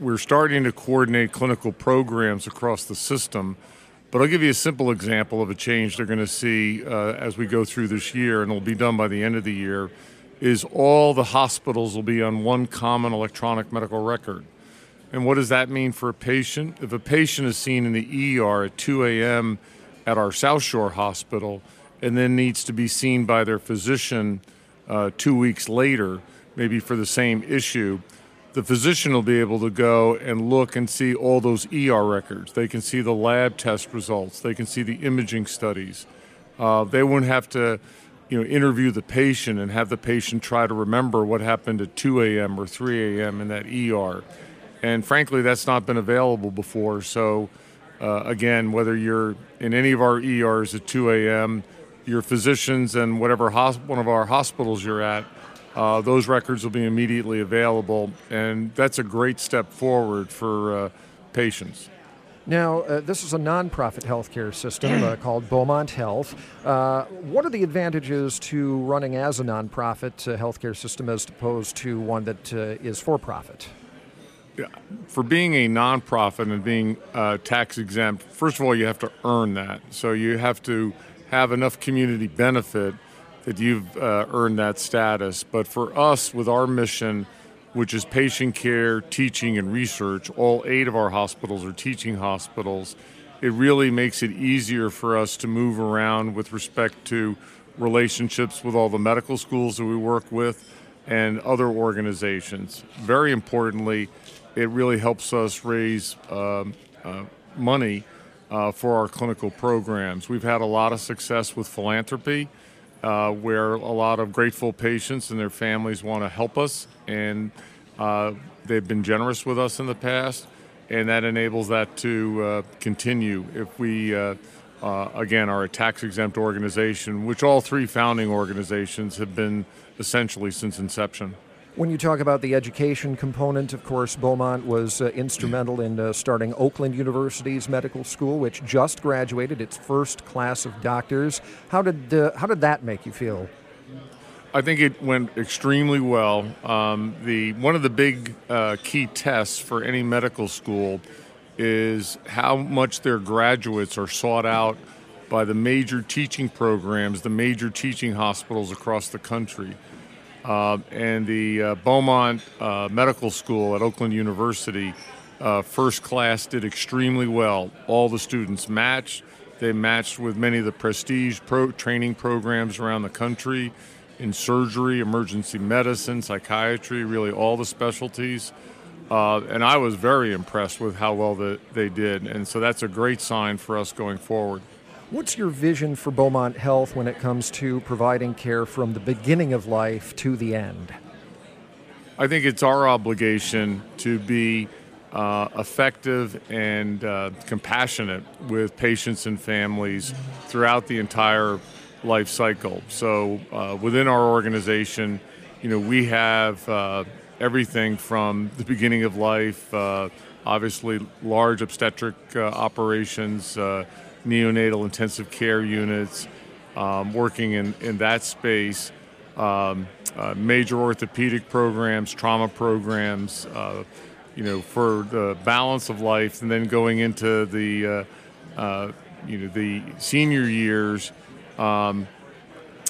We're starting to coordinate clinical programs across the system, but I'll give you a simple example of a change they're going to see as we go through this year, and it'll be done by the end of the year, is all the hospitals will be on one common electronic medical record. And what does that mean for a patient? If a patient is seen in the ER at 2 a.m. at our South Shore Hospital and then needs to be seen by their physician 2 weeks later, maybe for the same issue, the physician will be able to go and look and see all those ER records. They can see the lab test results. They can see the imaging studies. They won't have to, interview the patient and have the patient try to remember what happened at 2 a.m. or 3 a.m. in that ER. And frankly, that's not been available before. So again, whether you're in any of our ERs at 2 a.m., your physicians and whatever one of our hospitals you're at, those records will be immediately available, and that's a great step forward for patients. Now, this is a nonprofit healthcare system called Beaumont Health. What are the advantages to running as a nonprofit healthcare system as opposed to one that is for profit? For being a nonprofit and being tax exempt, first of all, you have to earn that. So you have to have enough community benefit that you've earned that status. But for us, with our mission, which is patient care, teaching, and research, all 8 of our hospitals are teaching hospitals, it really makes it easier for us to move around with respect to relationships with all the medical schools that we work with and other organizations. Very importantly, it really helps us raise money for our clinical programs. We've had a lot of success with philanthropy, where a lot of grateful patients and their families want to help us, and they've been generous with us in the past, and that enables that to continue if we, again, are a tax-exempt organization, which all 3 founding organizations have been essentially since inception. When you talk about the education component, of course, Beaumont was instrumental in starting Oakland University's medical school, which just graduated its first class of doctors. How did that make you feel? I think it went extremely well. One of the big key tests for any medical school is how much their graduates are sought out by the major teaching programs, the major teaching hospitals across the country. And the Beaumont Medical School at Oakland University, first class, did extremely well. All the students matched. They matched with many of the prestige training programs around the country in surgery, emergency medicine, psychiatry, really all the specialties. And I was very impressed with how well they did. And so that's a great sign for us going forward. What's your vision for Beaumont Health when it comes to providing care from the beginning of life to the end? I think it's our obligation to be effective and compassionate with patients and families throughout the entire life cycle. So within our organization, we have everything from the beginning of life, obviously large obstetric operations, neonatal intensive care units, working in that space, major orthopedic programs, trauma programs, for the balance of life, and then going into the, the senior years and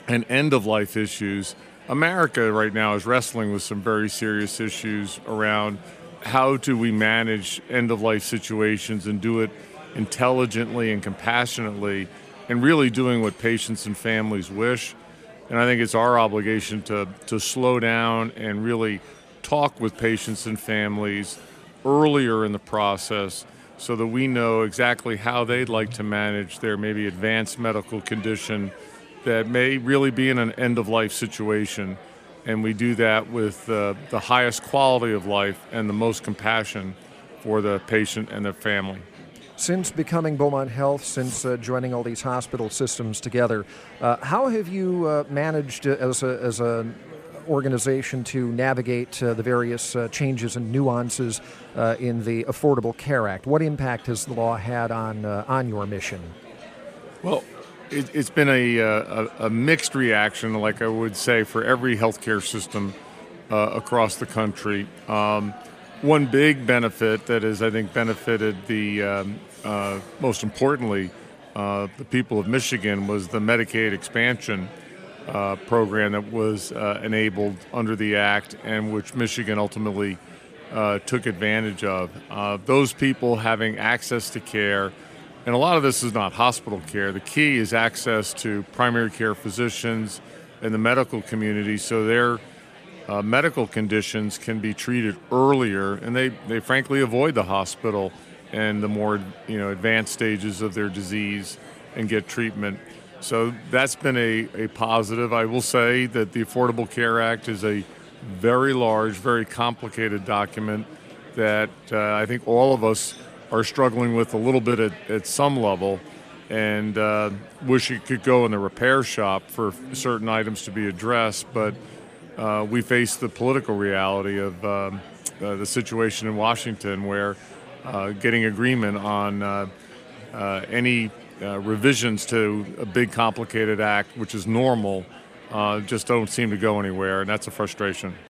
end-of-life issues. America right now is wrestling with some very serious issues around how do we manage end-of-life situations and do it intelligently and compassionately, and really doing what patients and families wish. And I think it's our obligation to slow down and really talk with patients and families earlier in the process so that we know exactly how they'd like to manage their maybe advanced medical condition that may really be in an end-of-life situation. And we do that with the highest quality of life and the most compassion for the patient and their family. Since becoming Beaumont Health, since joining all these hospital systems together, how have you managed as an organization to navigate the various changes and nuances in the Affordable Care Act? What impact has the law had on your mission? Well, it's been a mixed reaction, like I would say, for every healthcare system across the country. One big benefit that is, I think, benefited the, most importantly, the people of Michigan was the Medicaid expansion program that was enabled under the Act and which Michigan ultimately took advantage of. Those people having access to care, and a lot of this is not hospital care, the key is access to primary care physicians and the medical community, so their medical conditions can be treated earlier, and they frankly avoid the hospital and the more advanced stages of their disease and get treatment. So that's been a positive. I will say that the Affordable Care Act is a very large, very complicated document that I think all of us are struggling with a little bit at some level, and wish it could go in the repair shop for certain items to be addressed, but we face the political reality of the situation in Washington where getting agreement on any revisions to a big, complicated act, which is normal, just don't seem to go anywhere, and that's a frustration.